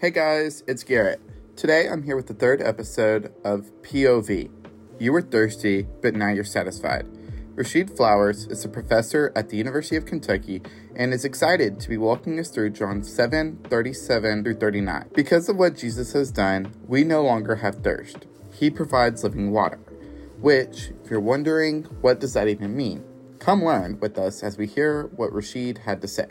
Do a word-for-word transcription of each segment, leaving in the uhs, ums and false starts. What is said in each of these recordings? Hey guys, it's Garrett. Today I'm here with the third episode of P O V. You were thirsty, but now you're satisfied. Rasheed Flowers is a professor at the University of Kentucky and is excited to be walking us through John seven thirty-seven through thirty-nine. Because of what Jesus has done, we no longer have thirst. He provides living water, which, if you're wondering, what does that even mean? Come learn with us as we hear what Rasheed had to say.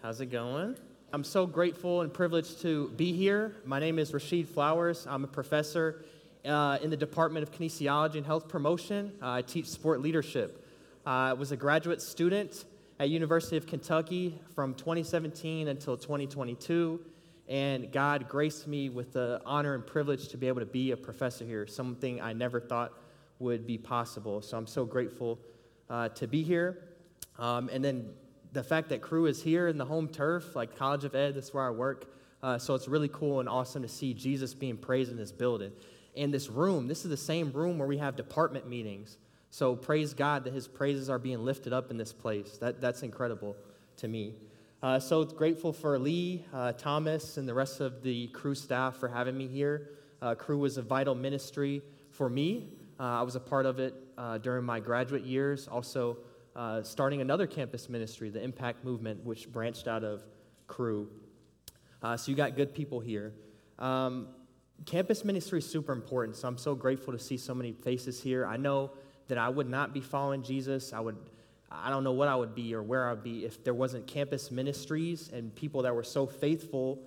How's it going? I'm so grateful and privileged to be here. My name is Rasheed Flowers. I'm a professor uh, in the Department of Kinesiology and Health Promotion. Uh, I teach sport leadership. Uh, I was a graduate student at University of Kentucky from twenty seventeen until twenty twenty-two, and God graced me with the honor and privilege to be able to be a professor here, something I never thought would be possible. So I'm so grateful uh, to be here. Um, and then the fact that Crew is here in the home turf, like College of Ed, that's where I work. Uh, so it's really cool and awesome to see Jesus being praised in this building. And this room, this is the same room where we have department meetings. So praise God that his praises are being lifted up in this place. That That's incredible to me. Uh, so grateful for Lee, uh, Thomas, and the rest of the Crew staff for having me here. Uh, Crew was a vital ministry for me. Uh, I was a part of it uh, during my graduate years, also Uh, starting another campus ministry, the Impact Movement, which branched out of Crew. Uh, so you got good people here. Um, campus ministry is super important, so I'm so grateful to see so many faces here. I know that I would not be following Jesus. I would, I don't know what I would be or where I would be if there wasn't campus ministries and people that were so faithful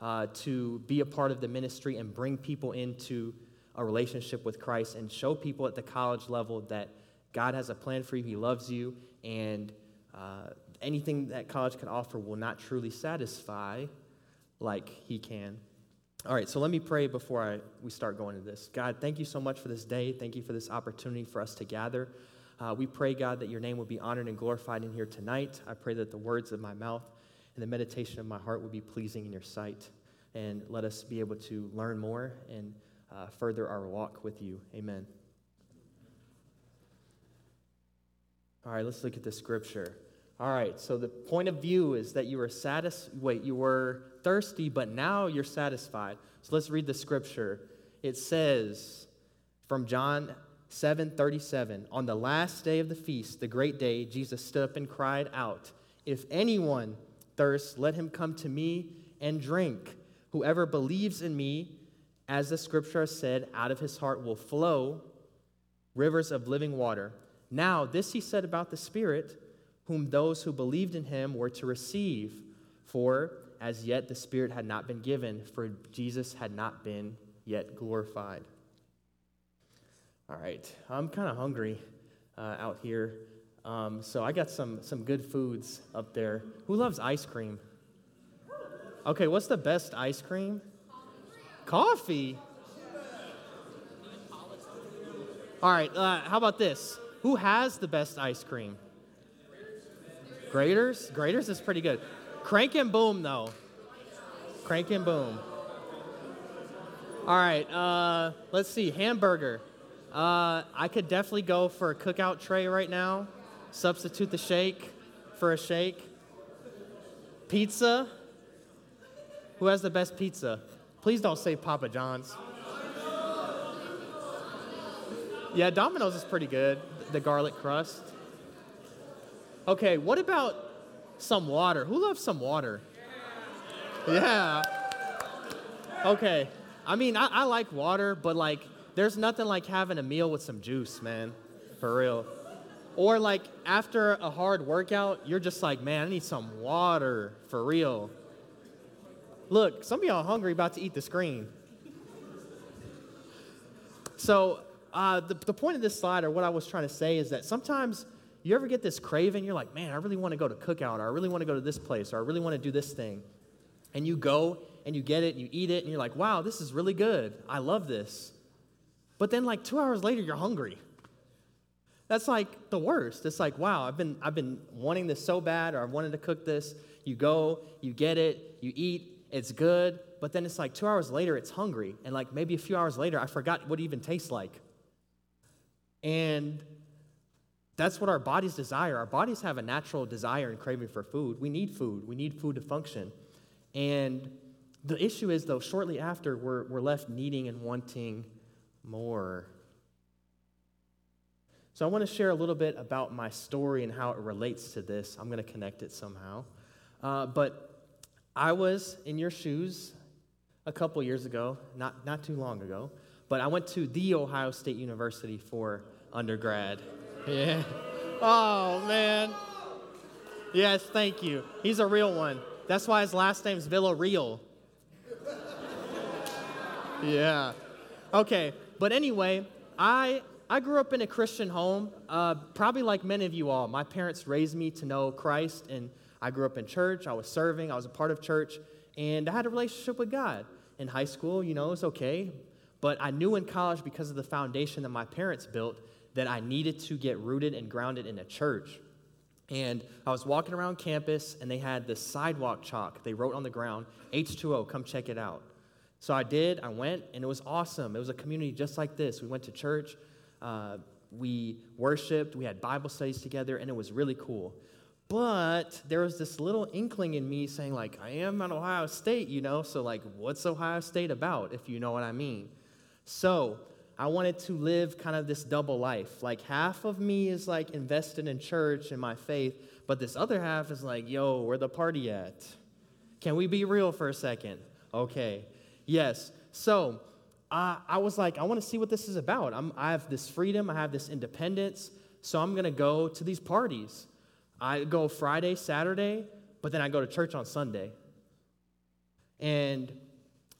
uh, to be a part of the ministry and bring people into a relationship with Christ and show people at the college level that God has a plan for you, he loves you, and uh, anything that college can offer will not truly satisfy like he can. All right, so let me pray before I, we start going into this. God, thank you so much for this day. Thank you for this opportunity for us to gather. Uh, we pray, God, that your name will be honored and glorified in here tonight. I pray that the words of my mouth and the meditation of my heart will be pleasing in your sight, and let us be able to learn more and uh, further our walk with you. Amen. All right, let's look at the scripture. All right, so the point of view is that you were satis- wait, you were thirsty, but now you're satisfied. So let's read the scripture. It says from John seven thirty-seven, on the last day of the feast, the great day, Jesus stood up and cried out, "If anyone thirsts, let him come to me and drink. Whoever believes in me, as the scripture has said, out of his heart will flow rivers of living water." Now, this he said about the Spirit, whom those who believed in him were to receive, for as yet the Spirit had not been given, for Jesus had not been yet glorified. All right, I'm kind of hungry uh, out here, um, so I got some, some good foods up there. Who loves ice cream? Okay, what's the best ice cream? Coffee? All right, uh, how about this? Who has the best ice cream? Graders? Graders is pretty good. Crank and Boom, though. Crank and Boom. All right, uh, let's see. Hamburger. Uh, I could definitely go for a cookout tray right now. Substitute the shake for a shake. Pizza. Who has the best pizza? Please don't say Papa John's. Yeah, Domino's is pretty good. The garlic crust. Okay, what about some water? Who loves some water? Yeah. Okay. I mean, I, I like water, but like, there's nothing like having a meal with some juice, man. For real. Or like, after a hard workout, you're just like, man, I need some water. For real. Look, some of y'all are hungry, about to eat the screen. So... Uh, the, the point of this slide, or what I was trying to say, is that sometimes you ever get this craving, you're like, man, I really want to go to cookout, or I really want to go to this place, or I really want to do this thing. And you go, and you get it, and you eat it, and you're like, wow, this is really good. I love this. But then, like, two hours later, you're hungry. That's, like, the worst. It's like, wow, I've been, I've been wanting this so bad, or I've wanted to cook this. You go, you get it, you eat, it's good, but then it's like two hours later, it's hungry. And, like, maybe a few hours later, I forgot what it even tastes like. And that's what our bodies desire. Our bodies have a natural desire and craving for food. We need food. We need food to function. And The issue is, though, shortly after, we're, we're left needing and wanting more. So I want to share a little bit about my story and how it relates to this. I'm going to connect it somehow. Uh, but I was in your shoes a couple years ago, not, not too long ago, but I went to the Ohio State University for undergrad. Yeah. Oh, man. Yes, thank you. He's a real one. That's why his last name's Villarreal. Yeah. Okay, but anyway, I I grew up in a Christian home, uh, probably like many of you all. My parents raised me to know Christ, and I grew up in church. I was serving. I was a part of church, and I had a relationship with God. In high school, you know, it was okay, but I knew in college, because of the foundation that my parents built, that I needed to get rooted and grounded in a church. And I was walking around campus, and they had this sidewalk chalk. They wrote on the ground, H two O, come check it out. So I did, I went, and it was awesome. It was a community just like this. We went to church, uh, we worshiped, we had Bible studies together, and it was really cool. But there was this little inkling in me saying, like, I am at Ohio State, you know, so, like, what's Ohio State about, if you know what I mean? So I wanted to live kind of this double life. Like, half of me is, like, invested in church and my faith, but this other half is like, yo, where the party at? Can we be real for a second? Okay. Yes, so uh, I was like, I want to see what this is about. I'm, I have this freedom, I have this independence, so I'm going to go to these parties. I go Friday, Saturday, but then I go to church on Sunday. And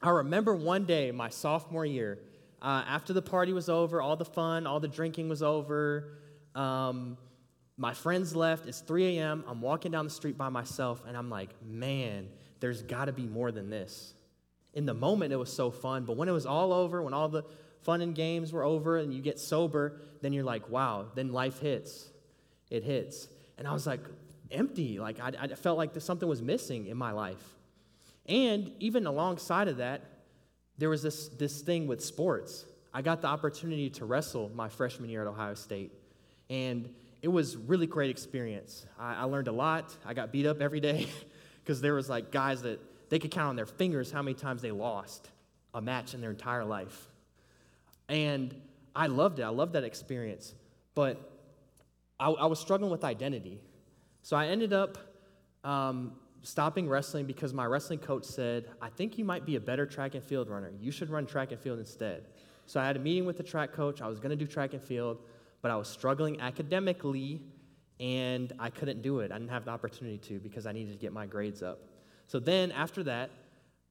I remember one day, my sophomore year, uh, after the party was over, all the fun, all the drinking was over, um, my friends left, it's three a.m., I'm walking down the street by myself, and I'm like, man, there's got to be more than this. In the moment, it was so fun, but when it was all over, when all the fun and games were over and you get sober, then you're like, wow, then life hits. It hits. And I was like, empty. Like, I, I felt like something was missing in my life. And even alongside of that, there was this, this thing with sports. I got the opportunity to wrestle my freshman year at Ohio State, and it was really great experience. I, I learned a lot. I got beat up every day because there was, like, guys that they could count on their fingers how many times they lost a match in their entire life. And I loved it. I loved that experience. But I, I was struggling with identity. So I ended up um, stopping wrestling because my wrestling coach said, I think you might be a better track and field runner. You should run track and field instead. So I had a meeting with the track coach. I was going to do track and field, but I was struggling academically, and I couldn't do it. I didn't have the opportunity to because I needed to get my grades up. So then after that,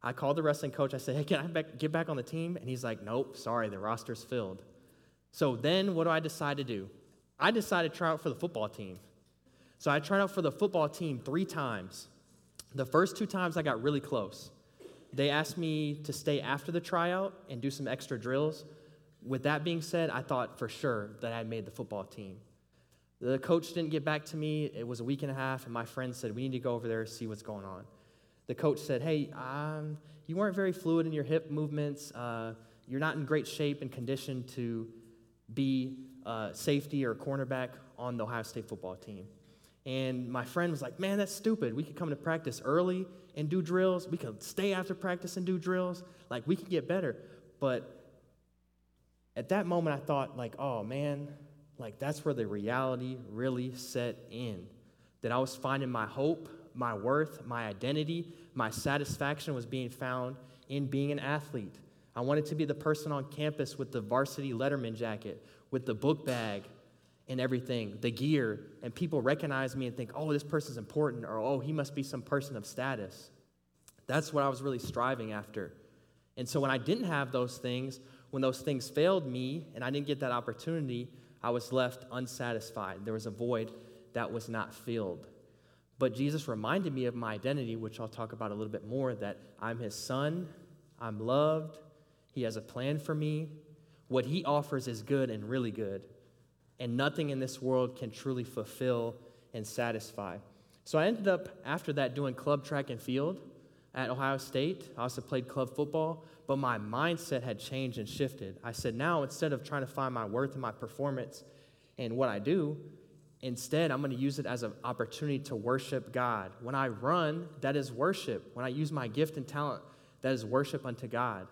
I called the wrestling coach. I said, hey, can I back, get back on the team? And he's like, nope, sorry, the roster's filled. So then what do I decide to do? I decided to try out for the football team. So I tried out for the football team three times. The first two times I got really close. They asked me to stay after the tryout and do some extra drills. With that being said, I thought for sure that I made the football team. The coach didn't get back to me. It was a week and a half, and my friend said, we need to go over there and see what's going on. The coach said, hey, um, you weren't very fluid in your hip movements. Uh, you're not in great shape and condition to be uh, safety or cornerback on the Ohio State football team. And my friend was like, man, that's stupid. We could come to practice early and do drills. We could stay after practice and do drills. Like, we could get better. But at that moment, I thought, like, oh, man, like, that's where the reality really set in, that I was finding my hope, my worth, my identity, my satisfaction was being found in being an athlete. I wanted to be the person on campus with the varsity letterman jacket, with the book bag and everything, the gear, and people recognize me and think, oh, this person's important, or oh, he must be some person of status. That's what I was really striving after. And so when I didn't have those things, when those things failed me and I didn't get that opportunity, I was left unsatisfied. There was a void that was not filled. But Jesus reminded me of my identity, which I'll talk about a little bit more, that I'm his son, I'm loved, he has a plan for me. What he offers is good and really good, and nothing in this world can truly fulfill and satisfy. So I ended up, after that, doing club track and field at Ohio State. I also played club football, but my mindset had changed and shifted. I said, now, instead of trying to find my worth and my performance and what I do, instead, I'm going to use it as an opportunity to worship God. When I run, that is worship. When I use my gift and talent, that is worship unto God.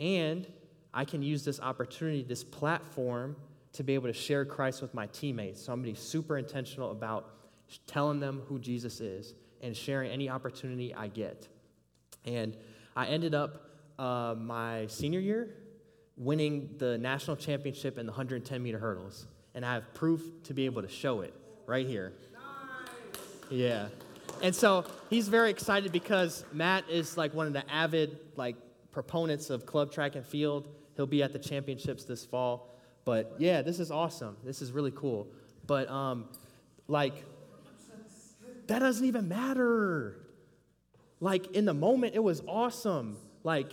And I can use this opportunity, this platform, to be able to share Christ with my teammates. So I'm going to be super intentional about telling them who Jesus is and sharing any opportunity I get. And I ended up uh, my senior year winning the national championship in the one hundred ten meter hurdles. And I have proof to be able to show it right here. Nice. Yeah. And so he's very excited because Matt is like one of the avid like proponents of club track and field. He'll be at the championships this fall. But yeah, this is awesome. This is really cool. But um, like, that doesn't even matter. Like, in the moment, it was awesome. Like,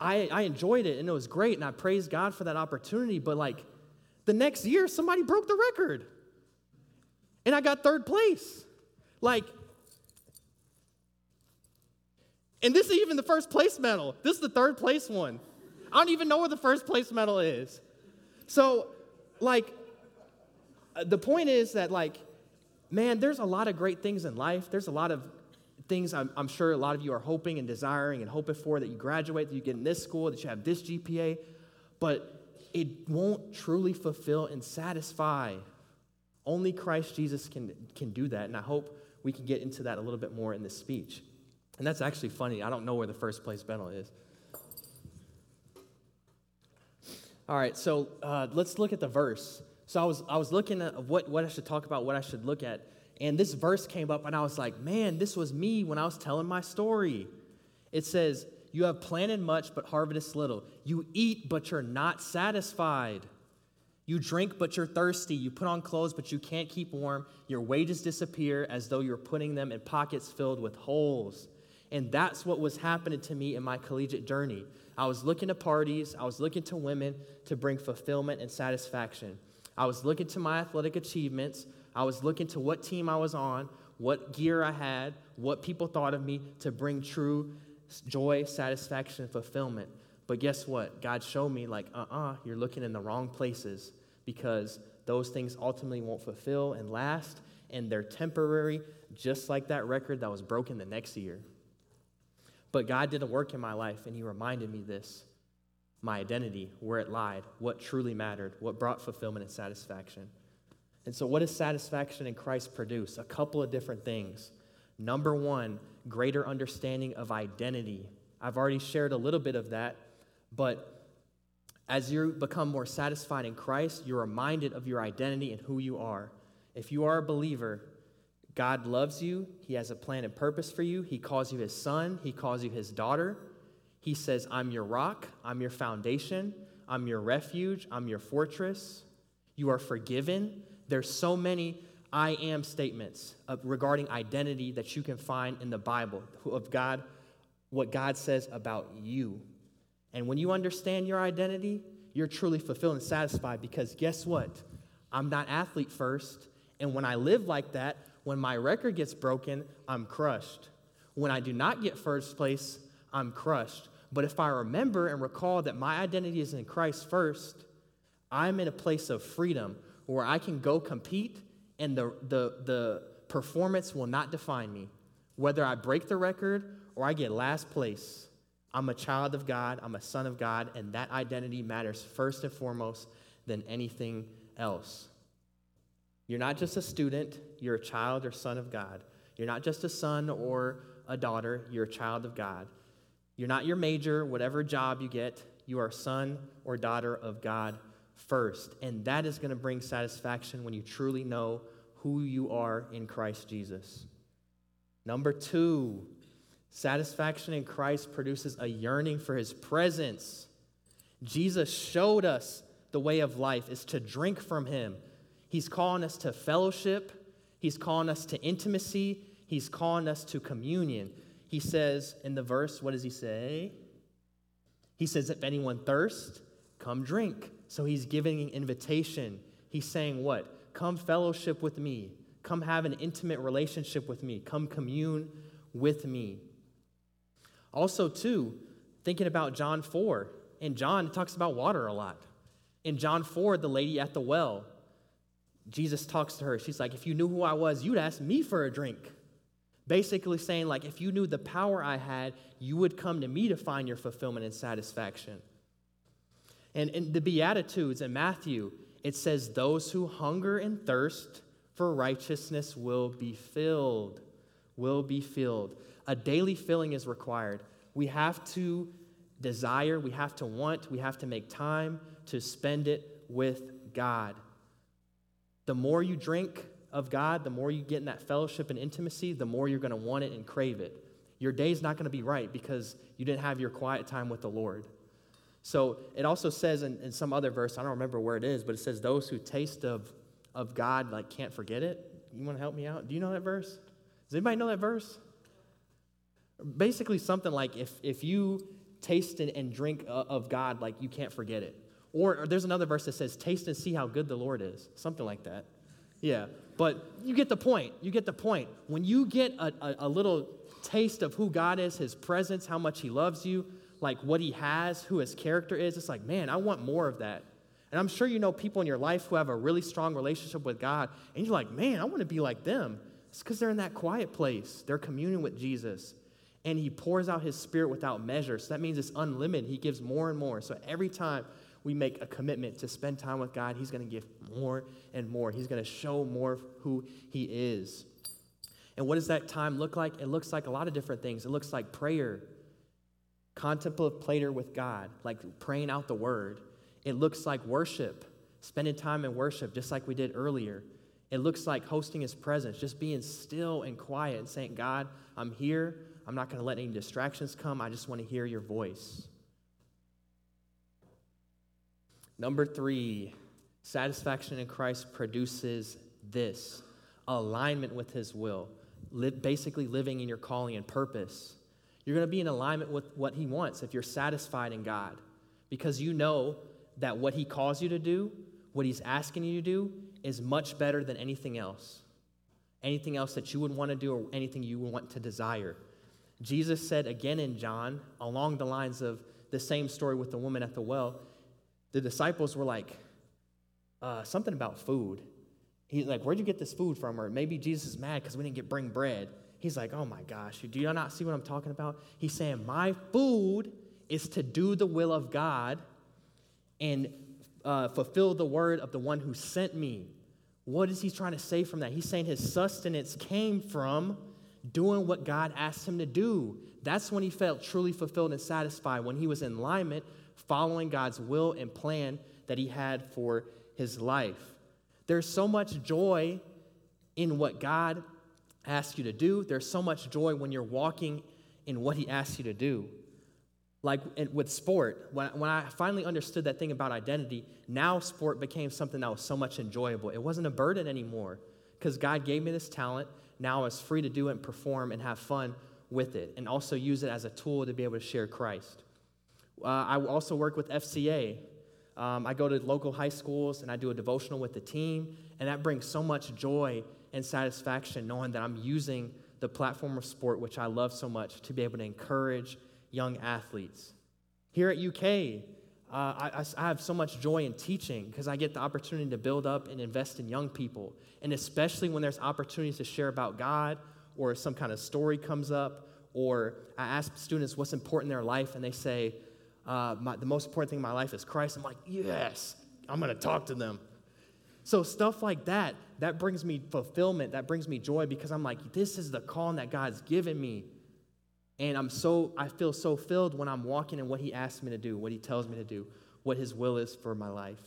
I I enjoyed it, and it was great, and I praised God for that opportunity. But like, the next year, somebody broke the record, and I got third place. Like, and this is even the first place medal. This is the third place one. I don't even know where the first place medal is. So, like, the point is that, like, man, there's a lot of great things in life. There's a lot of things I'm, I'm sure a lot of you are hoping and desiring and hoping for, that you graduate, that you get in this school, that you have this G P A. But it won't truly fulfill and satisfy. Only Christ Jesus can, can do that. And I hope we can get into that a little bit more in this speech. And that's actually funny. I don't know where the first place medal is. All right, so uh, let's look at the verse. So I was I was looking at what, what I should talk about, what I should look at, and this verse came up, and I was like, man, this was me when I was telling my story. It says, you have planted much, but harvest little. You eat, but you're not satisfied. You drink, but you're thirsty. You put on clothes, but you can't keep warm. Your wages disappear as though you're putting them in pockets filled with holes. And that's what was happening to me in my collegiate journey. I was looking to parties. I was looking to women to bring fulfillment and satisfaction. I was looking to my athletic achievements. I was looking to what team I was on, what gear I had, what people thought of me to bring true joy, satisfaction, and fulfillment. But guess what? God showed me, like, uh-uh, you're looking in the wrong places, because those things ultimately won't fulfill and last, and they're temporary, just like that record that was broken the next year. But God did a work in my life, and he reminded me this, my identity, where it lied, what truly mattered, what brought fulfillment and satisfaction. And so what does satisfaction in Christ produce? A couple of different things. Number one, greater understanding of identity. I've already shared a little bit of that, but as you become more satisfied in Christ, you're reminded of your identity and who you are. If you are a believer, God loves you. He has a plan and purpose for you. He calls you his son. He calls you his daughter. He says, I'm your rock. I'm your foundation. I'm your refuge. I'm your fortress. You are forgiven. There's so many I am statements of, regarding identity that you can find in the Bible of God, what God says about you. And when you understand your identity, you're truly fulfilled and satisfied, because guess what? I'm not athlete first. And when I live like that, when my record gets broken, I'm crushed. When I do not get first place, I'm crushed. But if I remember and recall that my identity is in Christ first, I'm in a place of freedom where I can go compete, and the, the, the performance will not define me. Whether I break the record or I get last place, I'm a child of God, I'm a son of God, and that identity matters first and foremost than anything else. You're not just a student, you're a child or son of God. You're not just a son or a daughter, you're a child of God. You're not your major, whatever job you get, you are a son or daughter of God first. And that is going to bring satisfaction when you truly know who you are in Christ Jesus. Number two, satisfaction in Christ produces a yearning for his presence. Jesus showed us the way of life is to drink from him. He's calling us to fellowship. He's calling us to intimacy. He's calling us to communion. He says in the verse, what does he say? He says, if anyone thirsts, come drink. So he's giving an invitation. He's saying what? Come fellowship with me. Come have an intimate relationship with me. Come commune with me. Also, too, thinking about John four. In John, it talks about water a lot. In John four, the lady at the well, Jesus talks to her. She's like, if you knew who I was, you'd ask me for a drink. Basically saying, like, if you knew the power I had, you would come to me to find your fulfillment and satisfaction. And in the Beatitudes in Matthew, it says, those who hunger and thirst for righteousness will be filled, will be filled. A daily filling is required. We have to desire, we have to want, we have to make time to spend it with God. The more you drink of God, the more you get in that fellowship and intimacy, the more you're going to want it and crave it. Your day's not going to be right because you didn't have your quiet time with the Lord. So it also says in, in some other verse, I don't remember where it is, but it says those who taste of, of God, like, can't forget it. You want to help me out? Do you know that verse? Does anybody know that verse? Basically something like if, if you taste and drink of God, like, you can't forget it. Or, or there's another verse that says, taste and see how good the Lord is. Something like that. Yeah, but you get the point. You get the point. When you get a, a, a little taste of who God is, his presence, how much he loves you, like what he has, who his character is, it's like, man, I want more of that. And I'm sure you know people in your life who have a really strong relationship with God, and you're like, man, I want to be like them. It's because they're in that quiet place. They're communing with Jesus, and he pours out his spirit without measure. So that means it's unlimited. He gives more and more. So every time we make a commitment to spend time with God, he's going to give more and more. He's going to show more of who he is. And what does that time look like? It looks like a lot of different things. It looks like prayer, contemplative prayer with God, like praying out the word. It looks like worship, spending time in worship, just like we did earlier. It looks like hosting his presence, just being still and quiet and saying, God, I'm here. I'm not going to let any distractions come. I just want to hear your voice. Number three, satisfaction in Christ produces this, alignment with his will, live, basically living in your calling and purpose. You're going to be in alignment with what he wants if you're satisfied in God, because you know that what he calls you to do, what he's asking you to do, is much better than anything else, anything else that you would want to do or anything you would want to desire. Jesus said again in John, along the lines of the same story with the woman at the well, the disciples were like, uh, something about food. He's like, where'd you get this food from? Or maybe Jesus is mad because we didn't get bring bread. He's like, oh my gosh, do you not see what I'm talking about? He's saying, my food is to do the will of God and uh, fulfill the word of the one who sent me. What is he trying to say from that? He's saying his sustenance came from doing what God asked him to do. That's when he felt truly fulfilled and satisfied, when he was in alignment, following God's will and plan that he had for his life. There's so much joy in what God asks you to do. There's so much joy when you're walking in what he asks you to do. Like with sport, when, when I finally understood that thing about identity, now sport became something that was so much enjoyable. It wasn't a burden anymore because God gave me this talent. Now I was free to do it and perform and have fun with it, and also use it as a tool to be able to share Christ. Uh, I also work with F C A. Um, I go to local high schools, and I do a devotional with the team, and that brings so much joy and satisfaction knowing that I'm using the platform of sport, which I love so much, to be able to encourage young athletes. Here at U K, uh, I, I have so much joy in teaching because I get the opportunity to build up and invest in young people, and especially when there's opportunities to share about God or some kind of story comes up, or I ask students what's important in their life, and they say, Uh, my, the most important thing in my life is Christ. I'm like, yes, I'm going to talk to them. So stuff like that, that brings me fulfillment. That brings me joy because I'm like, this is the calling that God's given me. And I'm so, I feel so filled when I'm walking in what he asks me to do, what he tells me to do, what his will is for my life.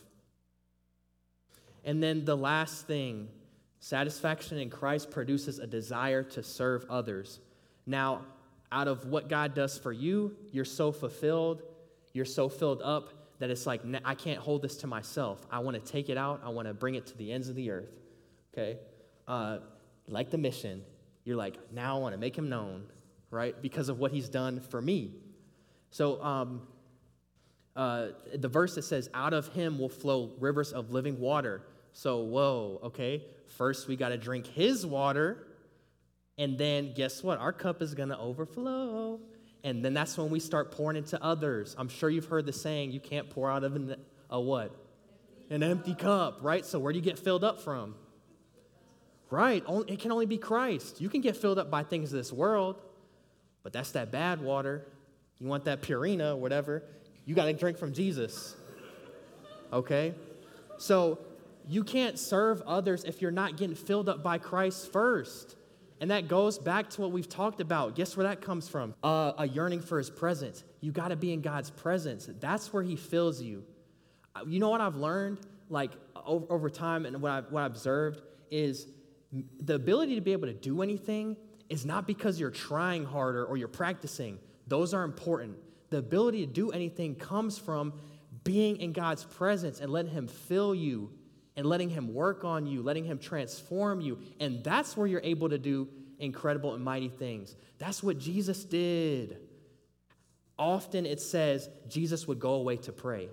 And then the last thing, satisfaction in Christ produces a desire to serve others. Now, out of what God does for you, you're so fulfilled. You're so filled up that it's like, I can't hold this to myself. I want to take it out. I want to bring it to the ends of the earth, okay? Uh, like the mission, you're like, now I want to make him known, right, because of what he's done for me. So um, uh, the verse that says, out of him will flow rivers of living water. So, whoa, okay, first we got to drink his water, and then guess what? Our cup is going to overflow. And then that's when we start pouring into others. I'm sure you've heard the saying, you can't pour out of an, a what? An empty cup, right? So where do you get filled up from? right? It can only be Christ. You can get filled up by things of this world, but that's that bad water. You want that Purina, whatever. You got to drink from Jesus, okay? So you can't serve others if you're not getting filled up by Christ first. And that goes back to what we've talked about. Guess where that comes from? Uh, a yearning for his presence. You got to be in God's presence. That's where he fills you. You know what I've learned, like, over, over time and what I've, what I've observed is the ability to be able to do anything is not because you're trying harder or you're practicing. Those are important. The ability to do anything comes from being in God's presence and letting him fill you and letting him work on you, letting him transform you. And that's where you're able to do incredible and mighty things. That's what Jesus did. Often it says Jesus would go away to pray.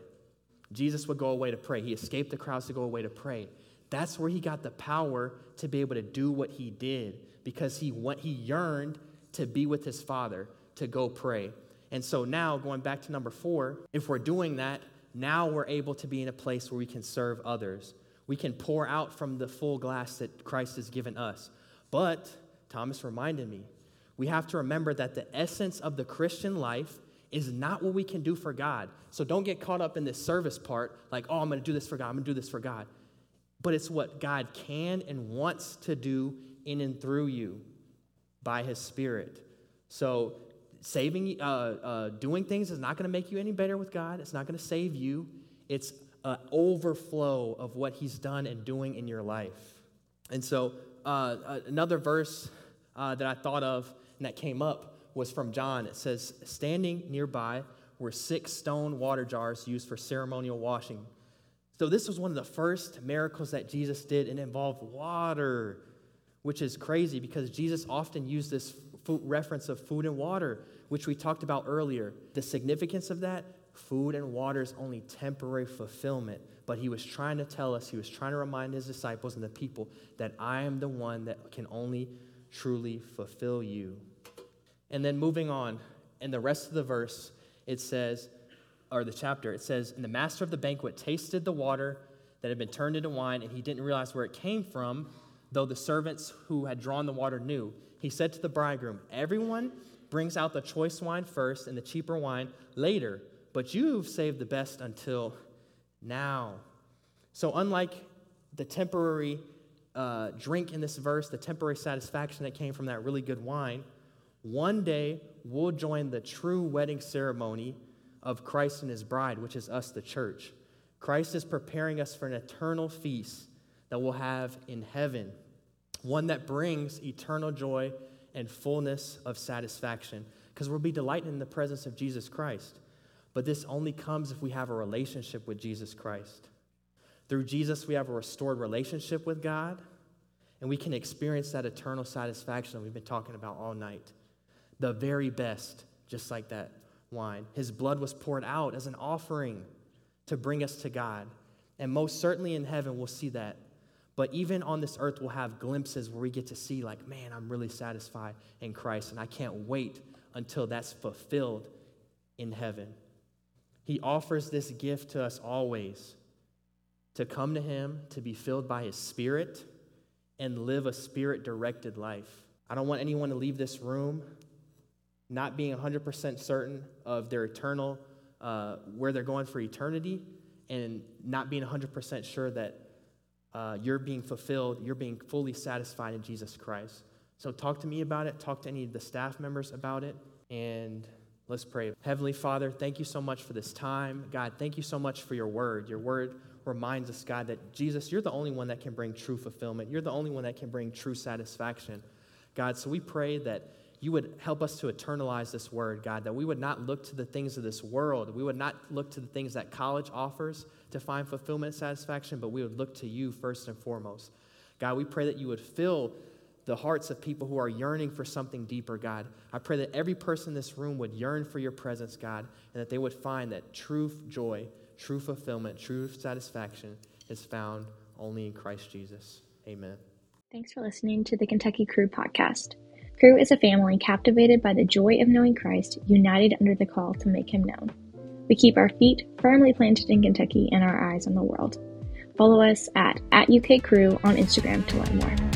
Jesus would go away to pray. He escaped the crowds to go away to pray. That's where he got the power to be able to do what he did, because he went, he yearned to be with his Father, to go pray. And so now, going back to number four, if we're doing that, now we're able to be in a place where we can serve others. We can pour out from the full glass that Christ has given us. But, Thomas reminded me, we have to remember that the essence of the Christian life is not what we can do for God. So don't get caught up in this service part, like, oh, I'm going to do this for God, I'm going to do this for God. But it's what God can and wants to do in and through you by his Spirit. So saving, uh, uh, doing things is not going to make you any better with God. It's not going to save you. It's an overflow of what he's done and doing in your life. And so uh, another verse uh, that I thought of and that came up was from John. It says, standing nearby were six stone water jars used for ceremonial washing. So this was one of the first miracles that Jesus did, and involved water, which is crazy because Jesus often used this food reference of food and water, which we talked about earlier. The significance of that, food and water is only temporary fulfillment, but he was trying to tell us, he was trying to remind his disciples and the people that I am the one that can only truly fulfill you. And then moving on, in the rest of the verse, it says, or the chapter, it says, and the master of the banquet tasted the water that had been turned into wine, and he didn't realize where it came from, though the servants who had drawn the water knew. He said to the bridegroom, everyone brings out the choice wine first and the cheaper wine later, but you've saved the best until now. So unlike the temporary uh, drink in this verse, the temporary satisfaction that came from that really good wine, one day we'll join the true wedding ceremony of Christ and his bride, which is us, the church. Christ is preparing us for an eternal feast that we'll have in heaven, one that brings eternal joy and fullness of satisfaction, because we'll be delighting in the presence of Jesus Christ. But this only comes if we have a relationship with Jesus Christ. Through Jesus, we have a restored relationship with God, and we can experience that eternal satisfaction that we've been talking about all night. The very best, just like that wine. His blood was poured out as an offering to bring us to God. And most certainly in heaven, we'll see that. But even on this earth, we'll have glimpses where we get to see, like, man, I'm really satisfied in Christ, and I can't wait until that's fulfilled in heaven. He offers this gift to us always, to come to him, to be filled by his Spirit, and live a Spirit-directed life. I don't want anyone to leave this room not being one hundred percent certain of their eternal, uh, where they're going for eternity, and not being one hundred percent sure that Uh, you're being fulfilled, you're being fully satisfied in Jesus Christ. So talk to me about it, talk to any of the staff members about it, and let's pray. Heavenly Father, thank you so much for this time. God, thank you so much for your word. Your word reminds us, God, that Jesus, you're the only one that can bring true fulfillment. You're the only one that can bring true satisfaction. God, so we pray that you would help us to internalize this word, God, that we would not look to the things of this world. We would not look to the things that college offers to find fulfillment and satisfaction, but we would look to you first and foremost. God, we pray that you would fill the hearts of people who are yearning for something deeper, God. I pray that every person in this room would yearn for your presence, God, and that they would find that true joy, true fulfillment, true satisfaction is found only in Christ Jesus. Amen. Thanks for listening to the Kentucky Crew Podcast. Crew is a family captivated by the joy of knowing Christ, united under the call to make him known. We keep our feet firmly planted in Kentucky and our eyes on the world. Follow us at, at U K Crew on Instagram to learn more.